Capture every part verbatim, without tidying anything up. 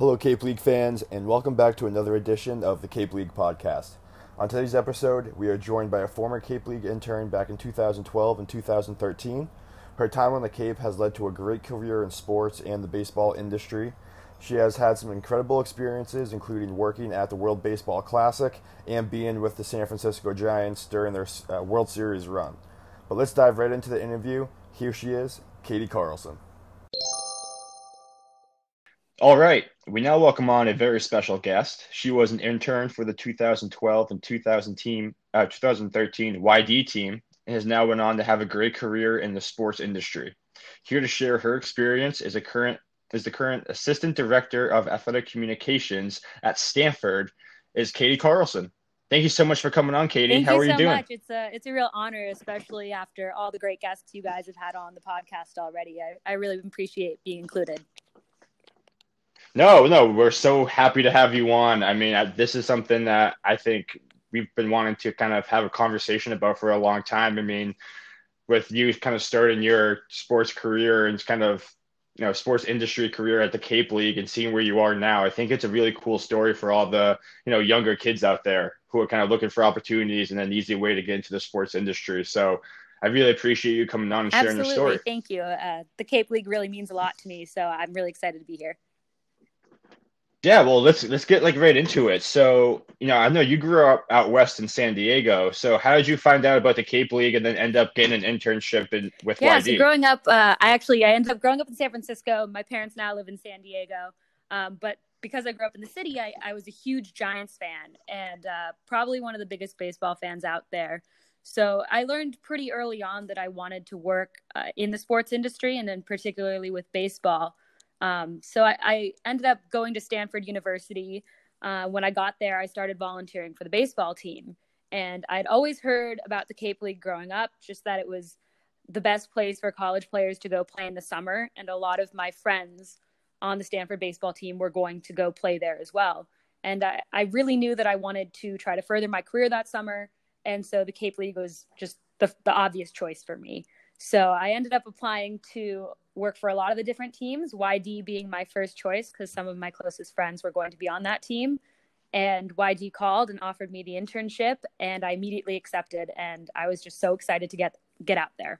Hello, Cape League fans, and welcome back to another edition of the Cape League podcast. On today's episode, we are joined by a former Cape League intern back in two thousand twelve and two thousand thirteen. Her time on the Cape has led to a great career in sports and the baseball industry. She has had some incredible experiences, including working at the World Baseball Classic and being with the San Francisco Giants during their uh, World Series run. But let's dive right into the interview. Here she is, Katie Carlson. All right, we now welcome on a very special guest. She was an intern for the two thousand twelve and two thousand team, uh, twenty thirteen Y D team and has now went on to have a great career in the sports industry. Here to share her experience is, a current, is the current Assistant Director of Athletic Communications at Stanford, is Katie Carlson. Thank you so much for coming on, Katie. Thank How you are so you doing? Much. It's a, it's a real honor, especially after all the great guests you guys have had on the podcast already. I, I really appreciate being included. No, no, we're so happy to have you on. I mean, I, this is something that I think we've been wanting to kind of have a conversation about for a long time. I mean, with you kind of starting your sports career and kind of, you know, sports industry career at the Cape League and seeing where you are now, I think it's a really cool story for all the, you know, younger kids out there who are kind of looking for opportunities and an easy way to get into the sports industry. So I really appreciate you coming on and sharing your story. Absolutely. Thank you. Uh, the Cape League really means a lot to me, so I'm really excited to be here. Yeah, well, let's let's get like right into it. So, you know, I know you grew up out west in San Diego. So how did you find out about the Cape League and then end up getting an internship in, with yeah, Y D? Yeah, so growing up, uh, I actually, I ended up growing up in San Francisco. My parents now live in San Diego. Um, but because I grew up in the city, I, I was a huge Giants fan and uh, probably one of the biggest baseball fans out there. So I learned pretty early on that I wanted to work uh, in the sports industry and then particularly with baseball. Um, so I, I ended up going to Stanford University. Uh, when I got there, I started volunteering for the baseball team. And I'd always heard about the Cape League growing up, just that it was the best place for college players to go play in the summer. And a lot of my friends on the Stanford baseball team were going to go play there as well. And I, I really knew that I wanted to try to further my career that summer. And so the Cape League was just the, the obvious choice for me. So I ended up applying to work for a lot of the different teams, Y D being my first choice because some of my closest friends were going to be on that team. And Y D called and offered me the internship, and I immediately accepted. And I was just so excited to get get out there.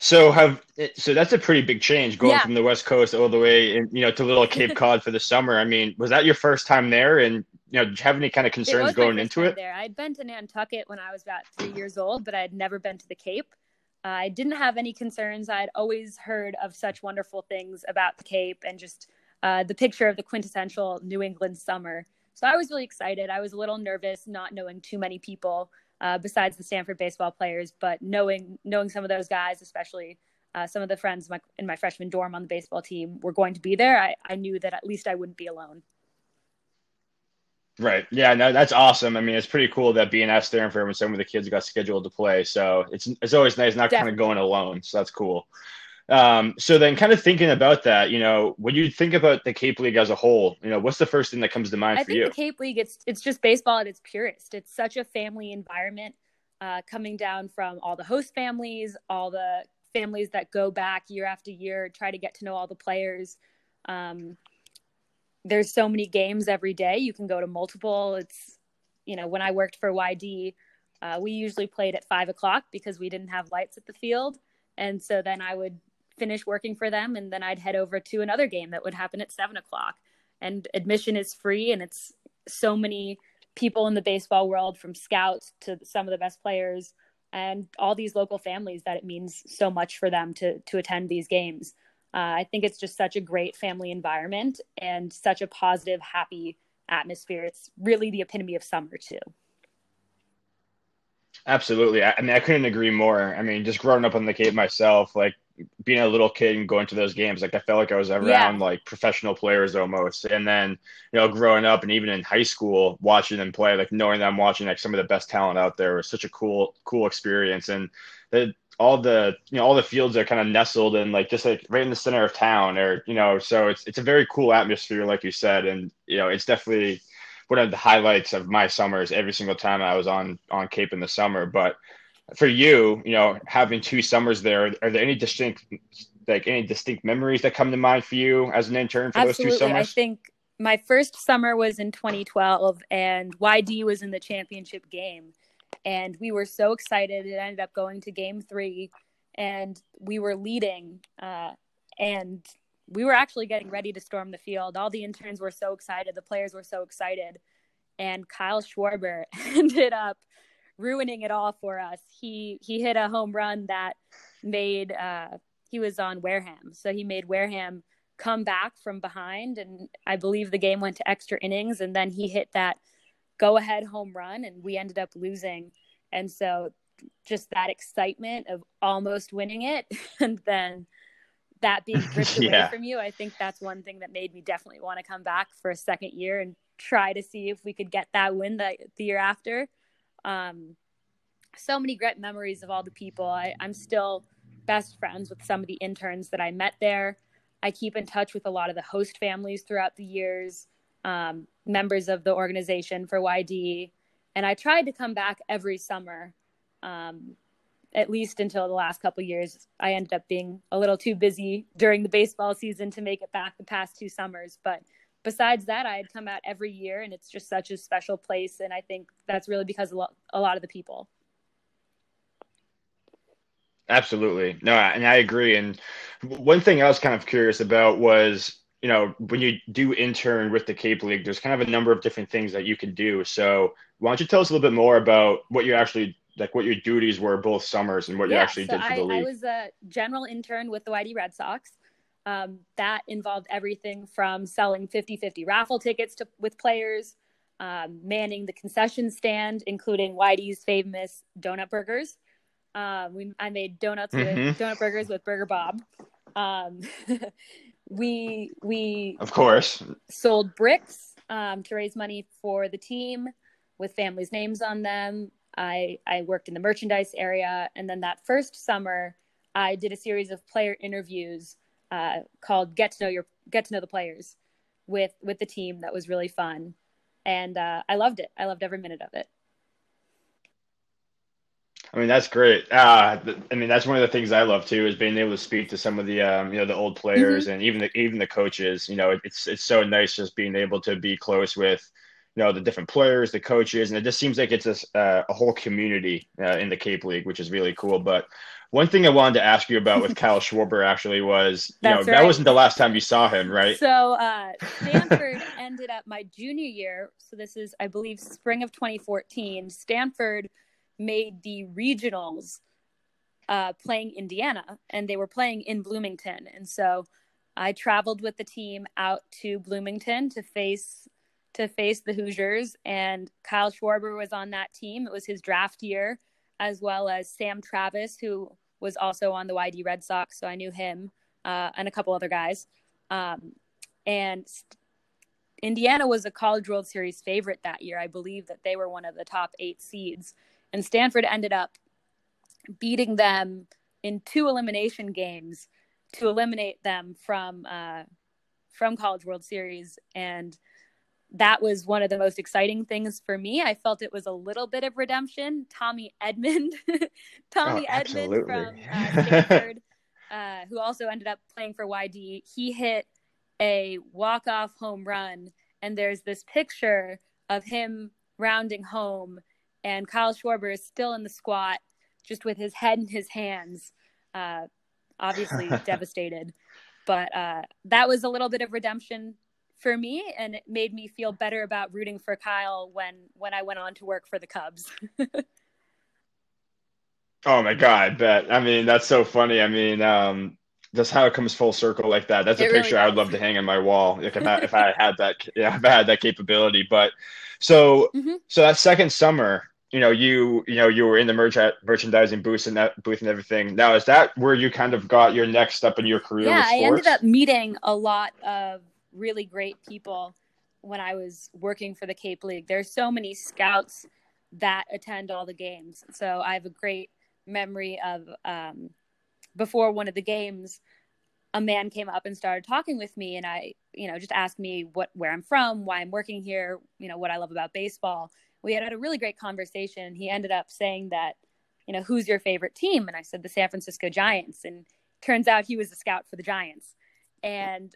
So have so that's a pretty big change going yeah. from the West Coast all the way in, you know, to little Cape Cod for the summer. I mean, was that your first time there? And you know, did you have any kind of concerns going into it? There, I'd been to Nantucket when I was about three years old, but I had never been to the Cape. Uh, I didn't have any concerns. I had always heard of such wonderful things about the Cape and just uh, the picture of the quintessential New England summer. So I was really excited. I was a little nervous, not knowing too many people uh, besides the Stanford baseball players, but knowing knowing some of those guys, especially uh, some of the friends my, in my freshman dorm on the baseball team were going to be there. I, I knew that at least I wouldn't be alone. Right. Yeah, no, that's awesome. I mean, it's pretty cool that being at Stanford when some of the kids got scheduled to play. So it's it's always nice not Definitely. kind of going alone. So that's cool. Um, so then kind of thinking about that, you know, when you think about the Cape League as a whole, you know, what's the first thing that comes to mind I for you? I think the Cape League, it's, it's just baseball at its purest. It's such a family environment uh, coming down from all the host families, all the families that go back year after year, try to get to know all the players. Um There's so many games every day. You can go to multiple. It's, you know, when I worked for Y D, uh, we usually played at five o'clock because we didn't have lights at the field. And so then I would finish working for them and then I'd head over to another game that would happen at seven o'clock. And admission is free. And it's so many people in the baseball world, from scouts to some of the best players and all these local families, that it means so much for them to to attend these games. Uh, I think it's just such a great family environment and such a positive, happy atmosphere. It's really the epitome of summer, too. Absolutely. I, I mean, I couldn't agree more. I mean, just growing up on the Cape myself, like being a little kid and going to those games, like I felt like I was around yeah. like professional players almost. And then, you know, growing up and even in high school, watching them play, like knowing that I'm watching like some of the best talent out there was such a cool, cool experience. And the all the, you know, all the fields are kind of nestled and like, just like right in the center of town or, you know, so it's, it's a very cool atmosphere, like you said. And, you know, it's definitely one of the highlights of my summers every single time I was on, on Cape in the summer. But for you, you know, having two summers there, are there any distinct like any distinct memories that come to mind for you as an intern for Absolutely. those two summers? I think my first summer was in twenty twelve, and Y D was in the championship game, and we were so excited. It ended up going to game three, and we were leading, uh, and we were actually getting ready to storm the field. All the interns were so excited. The players were so excited. And Kyle Schwarber ended up ruining it all for us. He he hit a home run that made uh, – he was on Wareham. So he made Wareham come back from behind, and I believe the game went to extra innings, and then he hit that go-ahead home run, and we ended up losing. And so just that excitement of almost winning it and then – that being ripped away yeah. from you, I think that's one thing that made me definitely want to come back for a second year and try to see if we could get that win the, the year after. Um, so many great memories of all the people. I, I'm still best friends with some of the interns that I met there. I keep in touch with a lot of the host families throughout the years, um, members of the organization for Y D. And I tried to come back every summer, um, at least until the last couple of years. I ended up being a little too busy during the baseball season to make it back the past two summers. But besides that, I had come out every year, and it's just such a special place. And I think that's really because of a lot of the people. Absolutely. No, and I agree. And one thing I was kind of curious about was, you know, when you do intern with the Cape League, there's kind of a number of different things that you can do. So why don't you tell us a little bit more about what you actually like what your duties were both summers and what yeah, you actually so did for the I, league. I was a general intern with the Y D Red Sox. Um, that involved everything from selling fifty-fifty raffle tickets to with players, um, manning the concession stand, including Y D's famous donut burgers. Uh, we I made donuts mm-hmm. with donut burgers with Burger Bob. Um, we we of course sold bricks um, to raise money for the team with families' names on them. I, I worked in the merchandise area. And then that first summer, I did a series of player interviews uh, called Get to Know Your Get to Know the Players with, with the team. That was really fun. And uh, I loved it. I loved every minute of it. I mean, that's great. Uh, th- I mean, that's one of the things I love too, is being able to speak to some of the, um, you know, the old players mm-hmm. and even the, even the coaches. You know, it, it's, it's so nice just being able to be close with, you know, the different players, the coaches, and it just seems like it's a, uh, a whole community uh, in the Cape League, which is really cool. But one thing I wanted to ask you about with Kyle Schwarber actually was, you know, right. that wasn't the last time you saw him, right? So uh, Stanford ended up my junior year. So this is, I believe, spring of twenty fourteen. Stanford made the regionals uh, playing Indiana, and they were playing in Bloomington. And so I traveled with the team out to Bloomington to face – to face the Hoosiers, and Kyle Schwarber was on that team. It was his draft year, as well as Sam Travis, who was also on the Y D Red Sox. So I knew him uh, and a couple other guys. Um, and st- Indiana was a College World Series favorite that year. I believe that they were one of the top eight seeds, and Stanford ended up beating them in two elimination games to eliminate them from, uh, from College World Series. And that was one of the most exciting things for me. I felt it was a little bit of redemption. Tommy Edman, Tommy oh, Edman from uh, Stanford, uh, who also ended up playing for Y D, he hit a walk-off home run. And there's this picture of him rounding home, and Kyle Schwarber is still in the squat, just with his head in his hands, uh, obviously devastated. But uh, that was a little bit of redemption for me, and it made me feel better about rooting for Kyle when when I went on to work for the Cubs. Oh my God, but I mean, that's so funny. I mean, um, that's how it comes full circle like that. That's a it picture really I would love to hang on my wall if I, if I had that, yeah, if I had that capability. But so mm-hmm. so that second summer, you know, you you know you were in the merch- merchandising booth and that booth and everything. Now, is that where you kind of got your next step in your career? Yeah, I ended up meeting a lot of really great people when I was working for the Cape League. There's so many scouts that attend all the games. So I have a great memory of um, before one of the games, a man came up and started talking with me, and I, you know, just asked me what, where I'm from, why I'm working here, you know, what I love about baseball. We had had a really great conversation. He ended up saying that, you know, who's your favorite team? And I said, the San Francisco Giants. And Turns out he was a scout for the Giants and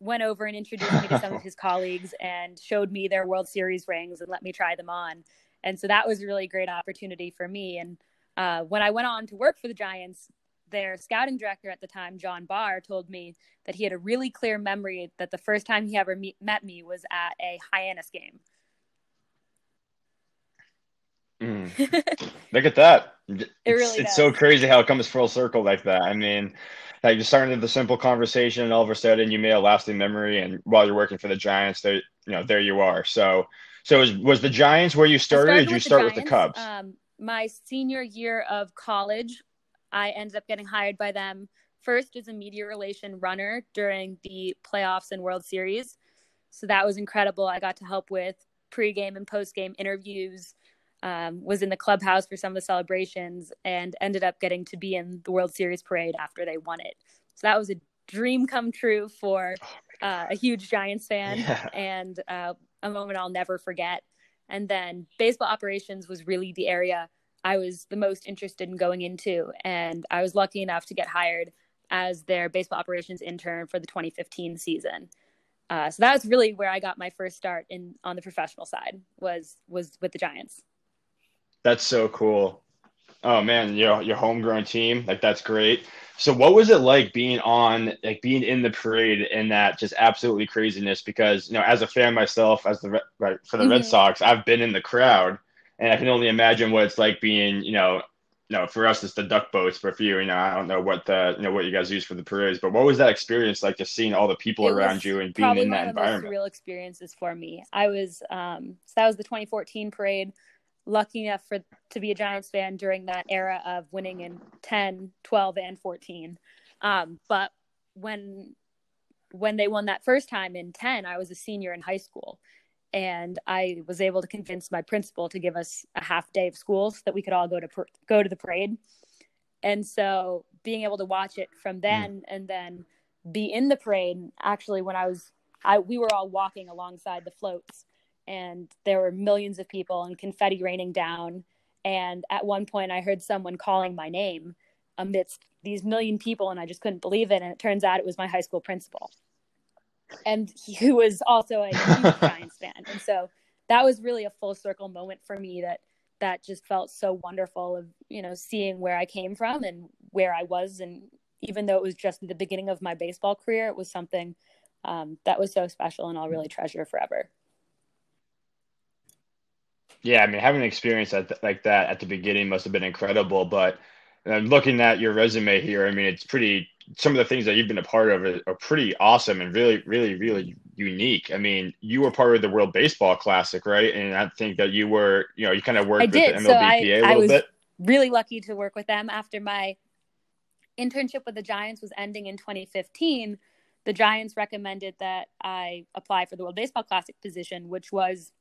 went over and introduced me to some of his colleagues and showed me their World Series rings and let me try them on. And so that was a really great opportunity for me. And uh, when I went on to work for the Giants, their scouting director at the time, John Barr, told me that he had a really clear memory that the first time he ever meet, met me was at a Hyannis game. Mm. Look at that. It really it's, it's so crazy how it comes full circle like that. I mean, like you're starting to have the simple conversation and all of a sudden you made a lasting memory, and while you're working for the Giants, there, you know, there you are. So, so was, was the Giants where you started, started or did you start the with the Cubs? Um, my senior year of college, I ended up getting hired by them first as a media relation runner during the playoffs and World Series. So that was incredible. I got to help with pregame and postgame interviews, um, was in the clubhouse for some of the celebrations, and ended up getting to be in the World Series parade after they won it. So that was a dream come true for uh, a huge Giants fan, yeah. and uh, a moment I'll never forget. And then baseball operations was really the area I was the most interested in going into, and I was lucky enough to get hired as their baseball operations intern for the twenty fifteen season. Uh, so that was really where I got my first start in on the professional side was was with the Giants. That's so cool. Oh man, your your homegrown team, like that's great. So what was it like being on, like being in the parade and that just absolutely craziness? Because you know, as a fan myself, as the right, for the mm-hmm. Red Sox, I've been in the crowd. And I can only imagine what it's like being, you know, no, for us, it's the duck boats, but for you, you know, I don't know what the, you know, what you guys use for the parades, but what was that experience like just seeing all the people it around you and being in that environment? Probably one of the most surreal experiences for me. I was, um, so that was the twenty fourteen parade, lucky enough for, to be a Giants fan during that era of winning in ten, twelve, and fourteen. Um, but when, when they won that first time in ten, I was a senior in high school. And I was able to convince my principal to give us a half day of school so that we could all go to per- go to the parade. And so being able to watch it from then mm. and then be in the parade, actually when I was, I we were all walking alongside the floats and there were millions of people and confetti raining down. And at one point I heard someone calling my name amidst these million people and I just couldn't believe it. And it turns out it was my high school principal. And he was also a huge Giants fan. And so that was really a full circle moment for me that that just felt so wonderful of, you know, seeing where I came from and where I was. And even though it was just the beginning of my baseball career, it was something um, that was so special and I'll really treasure forever. Yeah, I mean, having an experience at th- like that at the beginning must have been incredible. But uh, looking at your resume here, I mean, it's pretty... some of the things that you've been a part of are pretty awesome and really, really, really unique. I mean, you were part of the World Baseball Classic, right? And I think that you were, you know, you kind of worked I with did. the M L B P A so I, a little I was bit. Really lucky to work with them. After my internship with the Giants was ending in twenty fifteen, the Giants recommended that I apply for the World Baseball Classic position, which was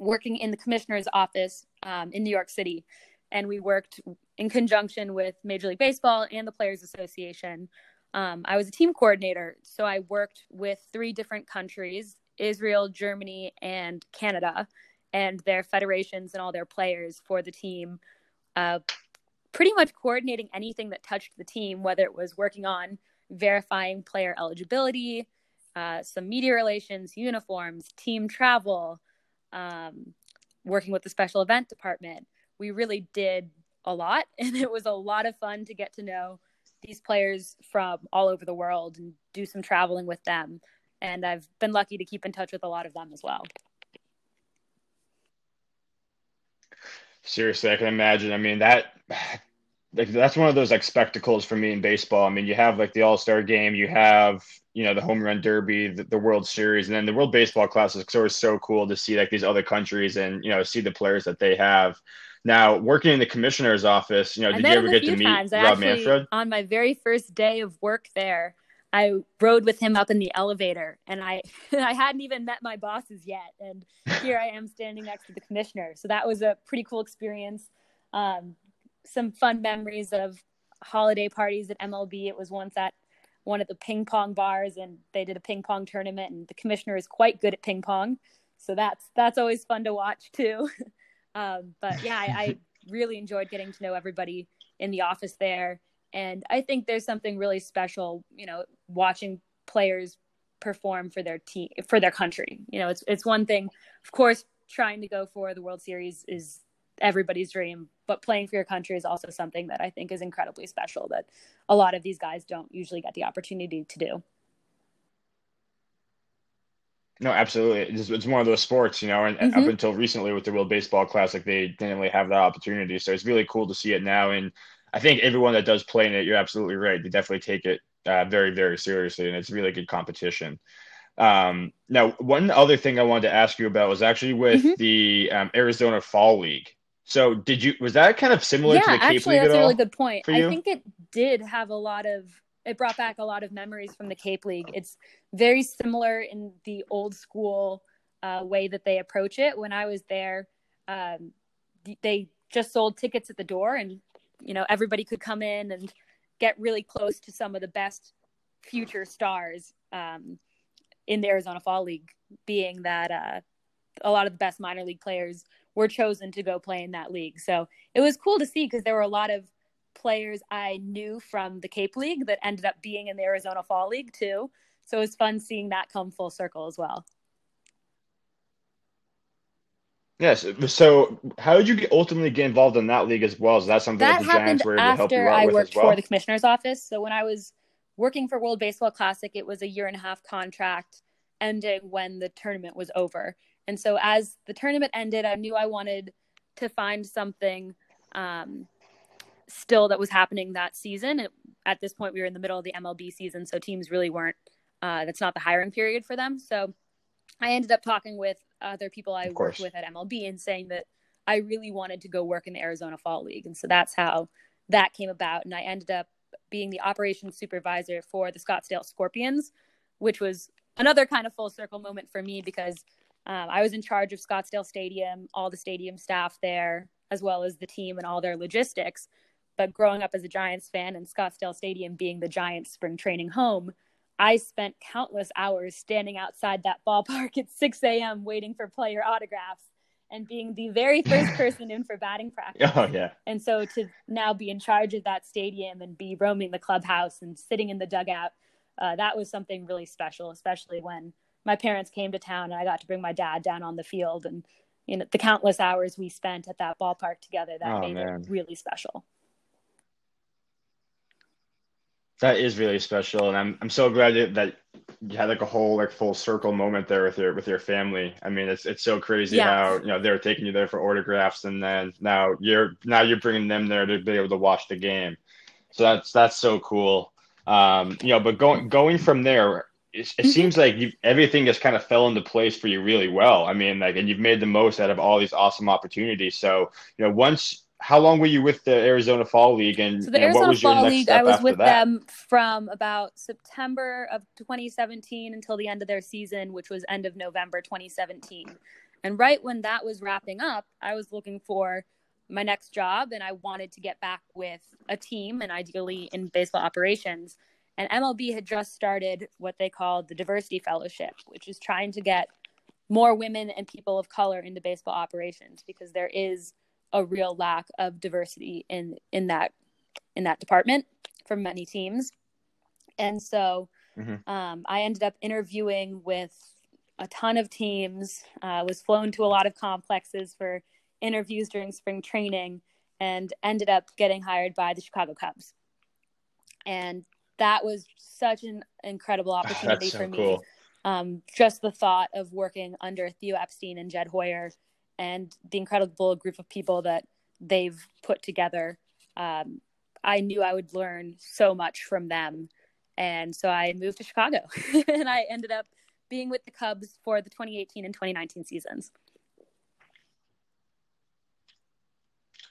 working in the commissioner's office um, in New York City. And we worked in conjunction with Major League Baseball and the Players Association. Um, I was a team coordinator, so I worked with three different countries, Israel, Germany, and Canada, and their federations and all their players for the team, uh, pretty much coordinating anything that touched the team, whether it was working on verifying player eligibility, uh, some media relations, uniforms, team travel, um, working with the special event department. We really did a lot, and it was a lot of fun to get to know these players from all over the world and do some traveling with them. And I've been lucky to keep in touch with a lot of them as well. Seriously, I can imagine. I mean, that like, that's one of those like spectacles for me in baseball. I mean, you have like the All-Star Game, you have, you know, the Home Run Derby, the, the World Series, and then the World Baseball Classic. So it's so cool to see like these other countries and, you know, see the players that they have. Now, working in the commissioner's office, you know, I did you ever get to meet times. Rob actually, Manfred? On my very first day of work there, I rode with him up in the elevator, and I I hadn't even met my bosses yet, and here I am standing next to the commissioner. So that was a pretty cool experience. Um, some fun memories of holiday parties at M L B. It was once at one of the ping pong bars, and they did a ping pong tournament, and the commissioner is quite good at ping pong, so that's that's always fun to watch too. Um, but yeah, I, I really enjoyed getting to know everybody in the office there And I think there's something really special, you know, watching players perform for their team, for their country. You know, it's it's one thing, of course, trying to go for the World Series is everybody's dream, but playing for your country is also something that I think is incredibly special that a lot of these guys don't usually get the opportunity to do. No, absolutely. It's, it's one of those sports, you know, and mm-hmm. up until recently with the World Baseball Classic, they didn't really have that opportunity. So it's really cool to see it now. And I think everyone that does play in it, you're absolutely right. They definitely take it uh, very, very seriously. And it's really good competition. Um, now, one other thing I wanted to ask you about was actually with mm-hmm. the um, Arizona Fall League. So did you, was that kind of similar yeah, to the Cape actually, League at all? Yeah, actually, that's a really good point. I think it did have a lot of, it brought back a lot of memories from the Cape League. It's very similar in the old school uh, way that they approach it. When I was there, um, they just sold tickets at the door and, you know, everybody could come in and get really close to some of the best future stars um, in the Arizona Fall League, being that uh, a lot of the best minor league players were chosen to go play in that league. So it was cool to see because there were a lot of players I knew from the Cape League that ended up being in the Arizona Fall League too. So it was fun seeing that come full circle as well. Yes. So how did you get, ultimately get involved in that league as well? Is that something that, that the Giants were able to help you out with as well? That happened after I worked for the commissioner's office. So when I was working for World Baseball Classic, it was a year and a half contract ending when the tournament was over. And so as the tournament ended, I knew I wanted to find something um, still that was happening that season. It, at this point, we were in the middle of the M L B season, so teams really weren't, uh, that's not the hiring period for them. So I ended up talking with other people I worked with at M L B and saying that I really wanted to go work in the Arizona Fall League. And so that's how that came about. And I ended up being the operations supervisor for the Scottsdale Scorpions, which was another kind of full circle moment for me because Um, I was in charge of Scottsdale Stadium, all the stadium staff there, as well as the team and all their logistics. But growing up as a Giants fan and Scottsdale Stadium being the Giants' spring training home, I spent countless hours standing outside that ballpark at six a.m. waiting for player autographs and being the very first person in for batting practice. Oh, yeah. And so to now be in charge of that stadium and be roaming the clubhouse and sitting in the dugout, uh, that was something really special, especially when my parents came to town and I got to bring my dad down on the field, and you know, the countless hours we spent at that ballpark together, that oh, made man. it really special. That is really special. And I'm, I'm so glad that you had like a whole like full circle moment there with your, with your family. I mean, it's, it's so crazy yeah. how, you know, they were taking you there for autographs and then now you're, now you're bringing them there to be able to watch the game. So that's, that's so cool. Um, you know, but going, going from there, It, it seems like you've, everything just kind of fell into place for you really well. I mean, like, and you've made the most out of all these awesome opportunities. So, you know, once, how long were you with the Arizona Fall League, and so the you know, Arizona what was your Fall next League, step I was after with that? Them from about September of twenty seventeen until the end of their season, which was end of November twenty seventeen. And right when that was wrapping up, I was looking for my next job, and I wanted to get back with a team, and ideally in baseball operations. And M L B had just started what they called the Diversity Fellowship, which is trying to get more women and people of color into baseball operations because there is a real lack of diversity in, in that in that department for many teams. And so mm-hmm. um, I ended up interviewing with a ton of teams, uh, was flown to a lot of complexes for interviews during spring training, and ended up getting hired by the Chicago Cubs. And that was such an incredible opportunity oh, so for me. Cool. Um, just the thought of working under Theo Epstein and Jed Hoyer and the incredible group of people that they've put together. Um, I knew I would learn so much from them. And so I moved to Chicago and I ended up being with the Cubs for the twenty eighteen and twenty nineteen seasons.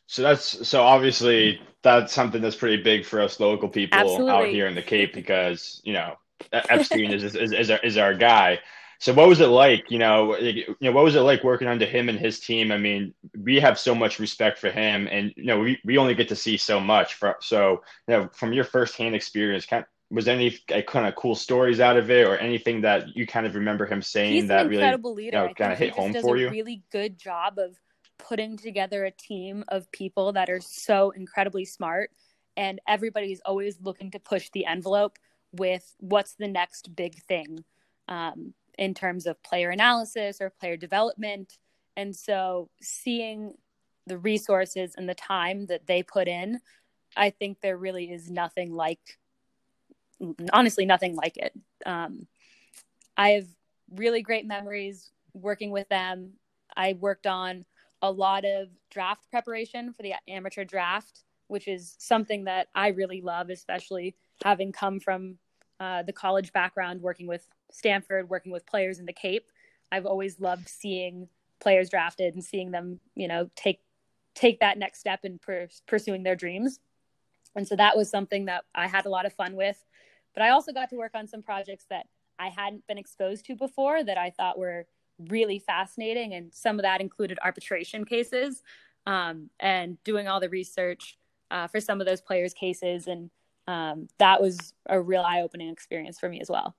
So that's so obviously that's something that's pretty big for us local people Absolutely. out here in the Cape because, you know, Epstein is, is is our is our guy. So what was it like, you know, you know, what was it like working under him and his team? I mean, we have so much respect for him, and you know, we, we only get to see so much. For, so you know, from your firsthand experience, kind of, was there any kind of cool stories out of it, or anything that you kind of remember him saying He's that really you know, kind of hit home for you? He does a really good job of putting together a team of people that are so incredibly smart and everybody's always looking to push the envelope with what's the next big thing um, in terms of player analysis or player development. And so seeing the resources and the time that they put in, I think there really is nothing like, honestly, nothing like it. Um, I have really great memories working with them. I worked on a lot of draft preparation for the amateur draft, which is something that I really love, especially having come from uh, the college background, working with Stanford, working with players in the Cape. I've always loved seeing players drafted and seeing them, you know, take take that next step in per- pursuing their dreams. And so that was something that I had a lot of fun with. But I also got to work on some projects that I hadn't been exposed to before that I thought were really fascinating. And some of that included arbitration cases um, and doing all the research uh, for some of those players' cases. And um, that was a real eye-opening experience for me as well.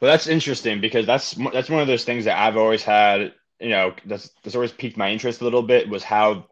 Well, that's interesting because that's that's one of those things that I've always had, you know, that's, that's always piqued my interest a little bit, was how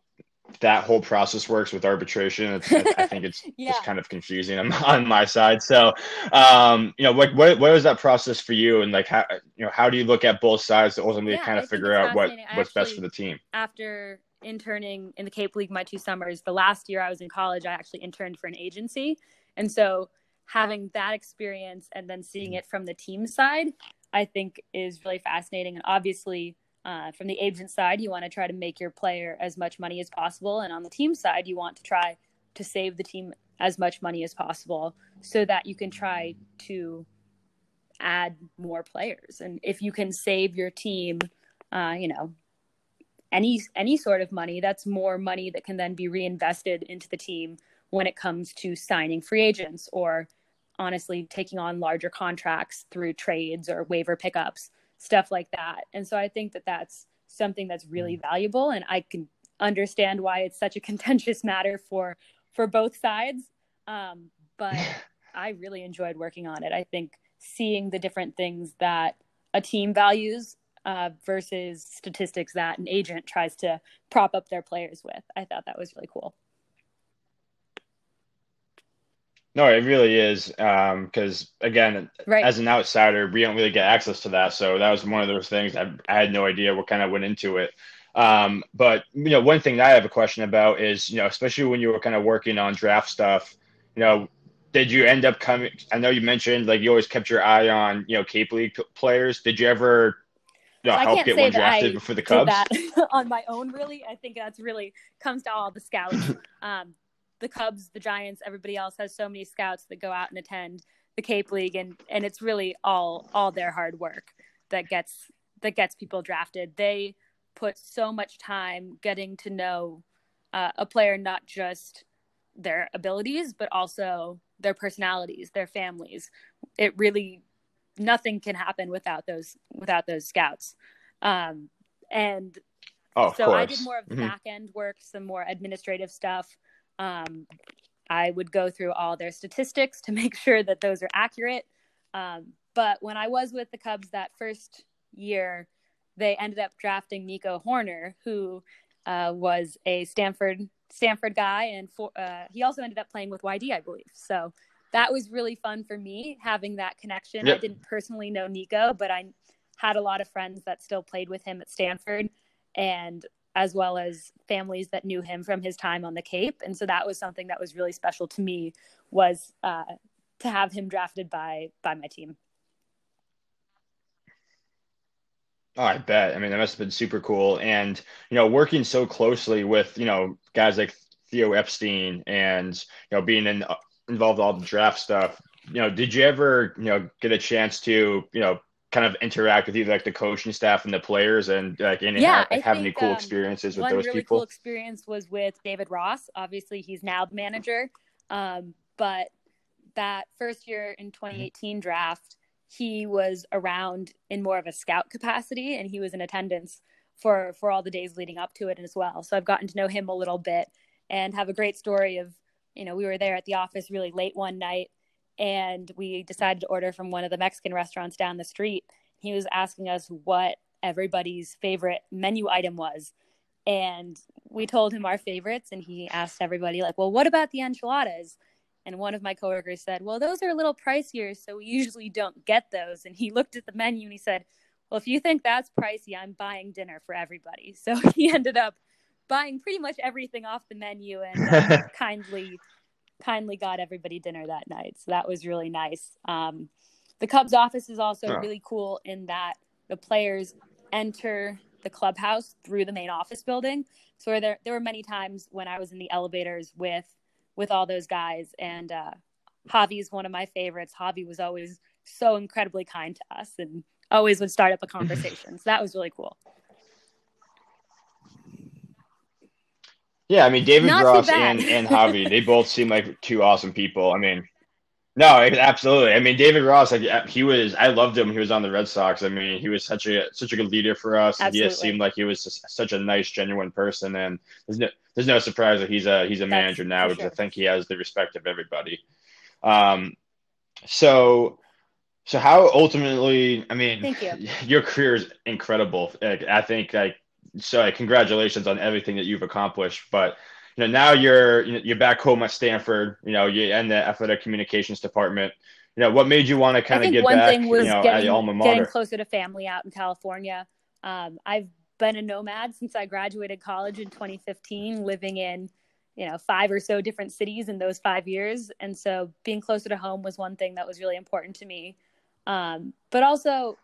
that whole process works with arbitration. It's, I, I think it's yeah. just kind of confusing on, on my side. So, um, you know, what, what, what was that process for you? And like, how, you know, how do you look at both sides to ultimately yeah, kind of I figure out what, what's actually, best for the team? After interning in the Cape League, my two summers, the last year I was in college, I actually interned for an agency. And so having that experience and then seeing it from the team side, I think is really fascinating. And obviously, Uh, from the agent side, you want to try to make your player as much money as possible. And on the team side, you want to try to save the team as much money as possible so that you can try to add more players. And if you can save your team, uh, you know, any any sort of money, that's more money that can then be reinvested into the team when it comes to signing free agents or honestly taking on larger contracts through trades or waiver pickups, stuff like that. And so I think that that's something that's really valuable. And I can understand why it's such a contentious matter for, for both sides. Um, but I really enjoyed working on it. I think seeing the different things that a team values uh, versus statistics that an agent tries to prop up their players with, I thought that was really cool. No, it really is, because, um, again, right. as an outsider, we don't really get access to that. So that was one of those things I, I had no idea what kind of went into it. Um, but, you know, one thing that I have a question about is, you know, especially when you were kind of working on draft stuff, you know, did you end up coming – I know you mentioned, like, you always kept your eye on, you know, Cape League players. Did you ever – No, I can't get say one drafted that I for the Cubs? Did that on my own, really. I think that's really comes to all the scouts. Um The Cubs, the Giants, everybody else has so many scouts that go out and attend the Cape League, and, and it's really all all their hard work that gets that gets people drafted. They put so much time getting to know uh, a player, not just their abilities, but also their personalities, their families. It really nothing can happen without those without those scouts, um, and oh, so I did more of the mm-hmm. back end work, some more administrative stuff. Um, I would go through all their statistics to make sure that those are accurate. Um, but when I was with the Cubs that first year, they ended up drafting Nico Horner, who uh, was a Stanford Stanford guy, and for, uh, he also ended up playing with Y D, I believe. So that was really fun for me having that connection. Yep. I didn't personally know Nico, but I had a lot of friends that still played with him at Stanford, and as well as families that knew him from his time on the Cape. And so that was something that was really special to me, was uh, to have him drafted by by my team. Oh, I bet. I mean, that must have been super cool. And, you know, working so closely with, you know, guys like Theo Epstein and, you know, being in, involved in all the draft stuff, you know, did you ever, you know, get a chance to, you know, kind of interact with either like the coaching staff and the players and like any yeah, ha- have think, any cool um, experiences with those really people? One really cool experience was with David Ross. Obviously he's now the manager. Um, but that first year in twenty eighteen mm-hmm. draft, he was around in more of a scout capacity, and he was in attendance for, for all the days leading up to it as well. So I've gotten to know him a little bit and have a great story of, you know, we were there at the office really late one night, and we decided to order from one of the Mexican restaurants down the street. He was asking us what everybody's favorite menu item was. And we told him our favorites, and he asked everybody, like, well, what about the enchiladas? And one of my coworkers said, well, those are a little pricier, so we usually don't get those. And he looked at the menu and he said, well, if you think that's pricey, I'm buying dinner for everybody. So he ended up buying pretty much everything off the menu and uh, kindly kindly got everybody dinner that night. So that was really nice. Um, the Cubs office is also oh. really cool in that the players enter the clubhouse through the main office building. So where there there were many times when I was in the elevators with with all those guys, and uh, Javi is one of my favorites. Javi was always so incredibly kind to us and always would start up a conversation. So that was really cool. Yeah, I mean, David Not Ross and, and Javi, they both seem like two awesome people. I mean, no, absolutely. I mean, David Ross, like, he was, I loved him. He was on the Red Sox. I mean, he was such a such a good leader for us. Absolutely. He just seemed like he was just such a nice, genuine person. And there's no there's no surprise that he's a he's a That's manager now, because sure. I think he has the respect of everybody. Um, so. So how ultimately, I mean, Thank you. Your career is incredible. Like, I think, like, so like, congratulations on everything that you've accomplished. But, you know, now you're, you know, you're back home at Stanford, you know, you're in the athletic communications department. You know, what made you want to kind of get one back, thing was you know, getting, at your alma mater? Getting closer to family out in California. Um, I've been a nomad since I graduated college in twenty fifteen, living in, you know, five or so different cities in those five years. And so being closer to home was one thing that was really important to me. Um, but also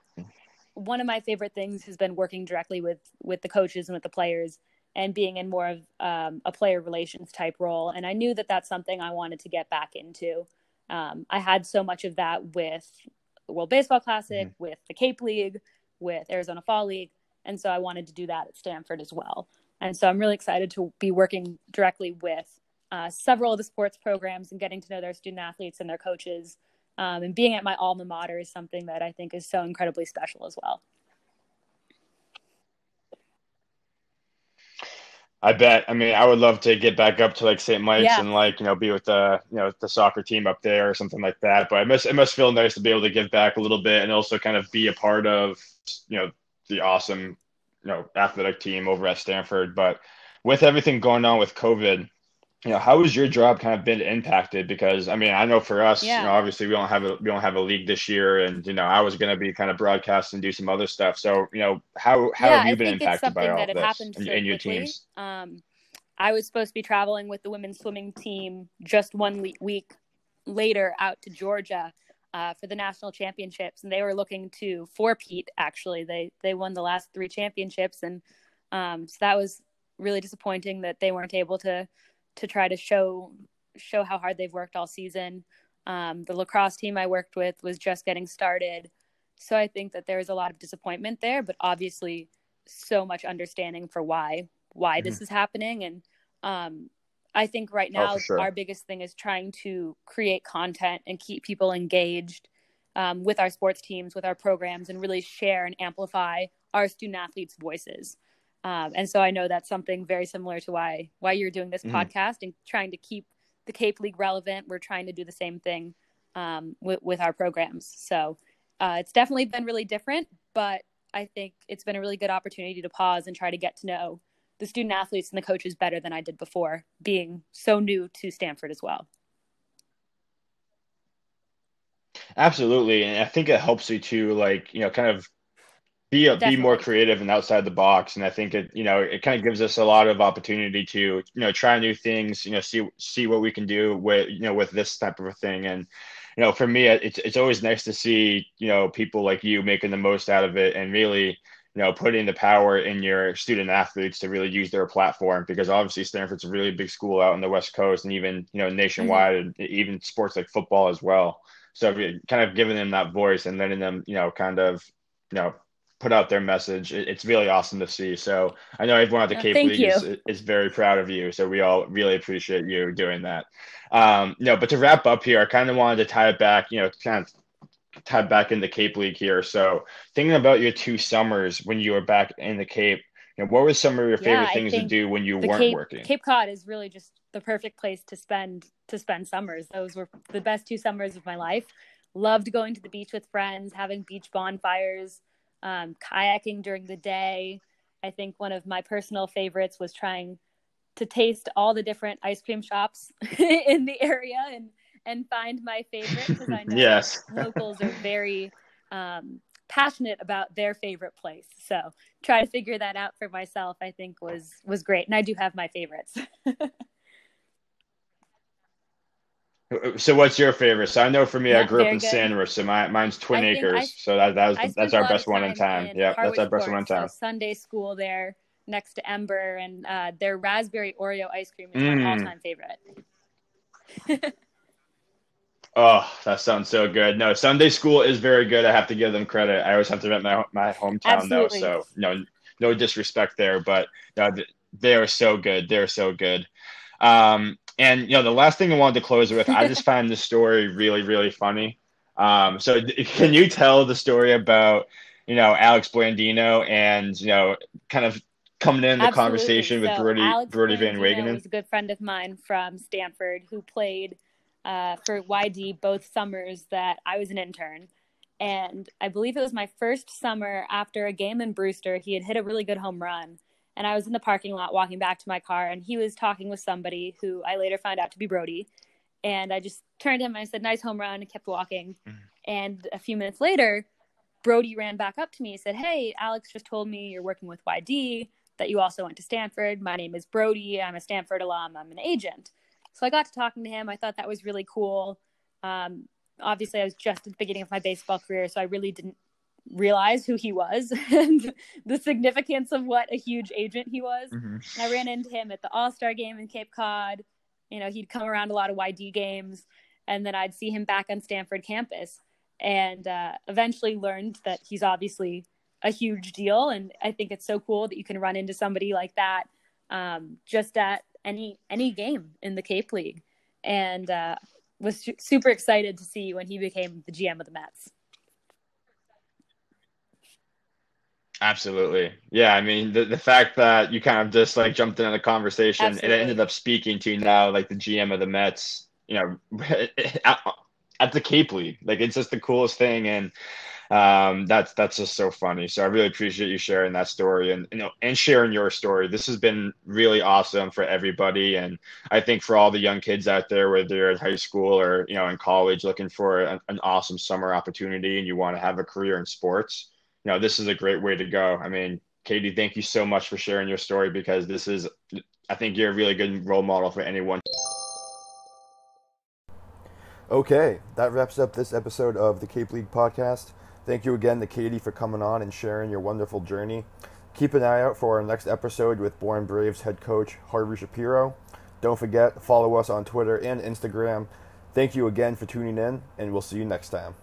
one of my favorite things has been working directly with, with the coaches and with the players and being in more of um, a player relations type role. And I knew that that's something I wanted to get back into. Um, I had so much of that with the World Baseball Classic, mm-hmm. with the Cape League, with Arizona Fall League. And so I wanted to do that at Stanford as well. And so I'm really excited to be working directly with uh, several of the sports programs and getting to know their student athletes and their coaches. Um, and being at my alma mater is something that I think is so incredibly special as well. I bet. I mean, I would love to get back up to like Saint Mike's yeah. and like, you know, be with the, you know, the soccer team up there or something like that. But it must, it must feel nice to be able to give back a little bit and also kind of be a part of, you know, the awesome, you know, athletic team over at Stanford. But with everything going on with COVID, you know, how has your job kind of been impacted? Because I mean, I know for us, yeah. you know, obviously we don't have a we don't have a league this year, and you know, I was going to be kind of broadcast and do some other stuff. So you know, how how yeah, have you I been impacted by all that this and, so and your teams? Um, I was supposed to be traveling with the women's swimming team just one le- week later out to Georgia uh, for the national championships, and they were looking to four-peat. Actually, they they won the last three championships, and um, so that was really disappointing that they weren't able to. to try to show show how hard they've worked all season. Um, the lacrosse team I worked with was just getting started. So I think that there was a lot of disappointment there, but obviously so much understanding for why why mm-hmm. this is happening. And um, I think right now oh, for sure. our biggest thing is trying to create content and keep people engaged um, with our sports teams, with our programs, and really share and amplify our student athletes' voices. Um, and so I know that's something very similar to why why you're doing this mm-hmm. podcast and trying to keep the Cape League relevant. We're trying to do the same thing um, with, with our programs. So uh, it's definitely been really different, but I think it's been a really good opportunity to pause and try to get to know the student athletes and the coaches better than I did before, being so new to Stanford as well. Absolutely. And I think it helps you to, like, you know, kind of Be, a, be more creative and outside the box. And I think it, you know, it kind of gives us a lot of opportunity to, you know, try new things, you know, see, see what we can do with, you know, with this type of a thing. And, you know, for me, it's, it's always nice to see, you know, people like you making the most out of it and really, you know, putting the power in your student athletes to really use their platform, because obviously Stanford's a really big school out on the West Coast and even, you know, nationwide mm-hmm. and even sports like football as well. So kind of giving them that voice and letting them, you know, kind of, you know, put out their message. It's really awesome to see. So I know everyone at the oh, Cape League is, is very proud of you. So we all really appreciate you doing that. Um, you know, but to wrap up here, I kind of wanted to tie it back, you know, kind of tie back into Cape League here. So thinking about your two summers when you were back in the Cape, you know, what were some of your favorite yeah, things to do when you weren't Cape, working? Cape Cod is really just the perfect place to spend, to spend summers. Those were the best two summers of my life. Loved going to the beach with friends, having beach bonfires, Um, kayaking during the day. I think one of my personal favorites was trying to taste all the different ice cream shops in the area and, and find my favorite, because I know yes. locals are very um, passionate about their favorite place. So try to figure that out for myself, I think was, was great. And I do have my favorites. So what's your favorite? So I know for me, Not I grew up in good. Sandwich, so my mine's Twin I Acres. I, so that, that was, that's our best one in town. In yeah, Harwood that's our best Court, one in town. So Sunday school there next to Ember, and uh, their raspberry Oreo ice cream is mm. my all-time favorite. Oh, that sounds so good. No, Sunday school is very good. I have to give them credit. I always have to admit my my hometown Absolutely. though. So no, no disrespect there, but no, they are so good. They're so good. Um, and, you know, the last thing I wanted to close with, I just find this story really, really funny. Um, so can you tell the story about, you know, Alex Blandino and, you know, kind of coming in the Absolutely. conversation with so Brodie, Brodie Van Wagenen? He's a good friend of mine from Stanford who played uh, for Y D both summers that I was an intern. And I believe it was my first summer after a game in Brewster, he had hit a really good home run. And I was in the parking lot walking back to my car, and he was talking with somebody who I later found out to be Brodie. And I just turned to him and I said, nice home run, and kept walking. Mm-hmm. And a few minutes later, Brodie ran back up to me and said, hey, Alex just told me you're working with Y D, that you also went to Stanford. My name is Brodie. I'm a Stanford alum. I'm an agent. So I got to talking to him. I thought that was really cool. Um, obviously, I was just at the beginning of my baseball career, so I really didn't realize who he was and the significance of what a huge agent he was. Mm-hmm. And I ran into him at the All-Star game in Cape Cod. You know, he'd come around a lot of Y D games, and then I'd see him back on Stanford campus, and uh, eventually learned that he's obviously a huge deal. And I think it's so cool that you can run into somebody like that um, just at any, any game in the Cape League. And uh, was su- super excited to see when he became the G M of the Mets. Absolutely. Yeah. I mean, the, the fact that you kind of just like jumped into the conversation Absolutely. and it ended up speaking to you now, like the G M of the Mets, you know, at, at the Cape League, like it's just the coolest thing. And um, that's, that's just so funny. So I really appreciate you sharing that story and, you know, and sharing your story. This has been really awesome for everybody. And I think for all the young kids out there, whether you're in high school or, you know, in college, looking for an, an awesome summer opportunity and you want to have a career in sports, you know, this is a great way to go. I mean, Katie, thank you so much for sharing your story, because this is, I think you're a really good role model for anyone. Okay, that wraps up this episode of the Cape League Podcast. Thank you again to Katie for coming on and sharing your wonderful journey. Keep an eye out for our next episode with Bourne Braves head coach Harvey Shapiro. Don't forget, follow us on Twitter and Instagram. Thank you again for tuning in, and we'll see you next time.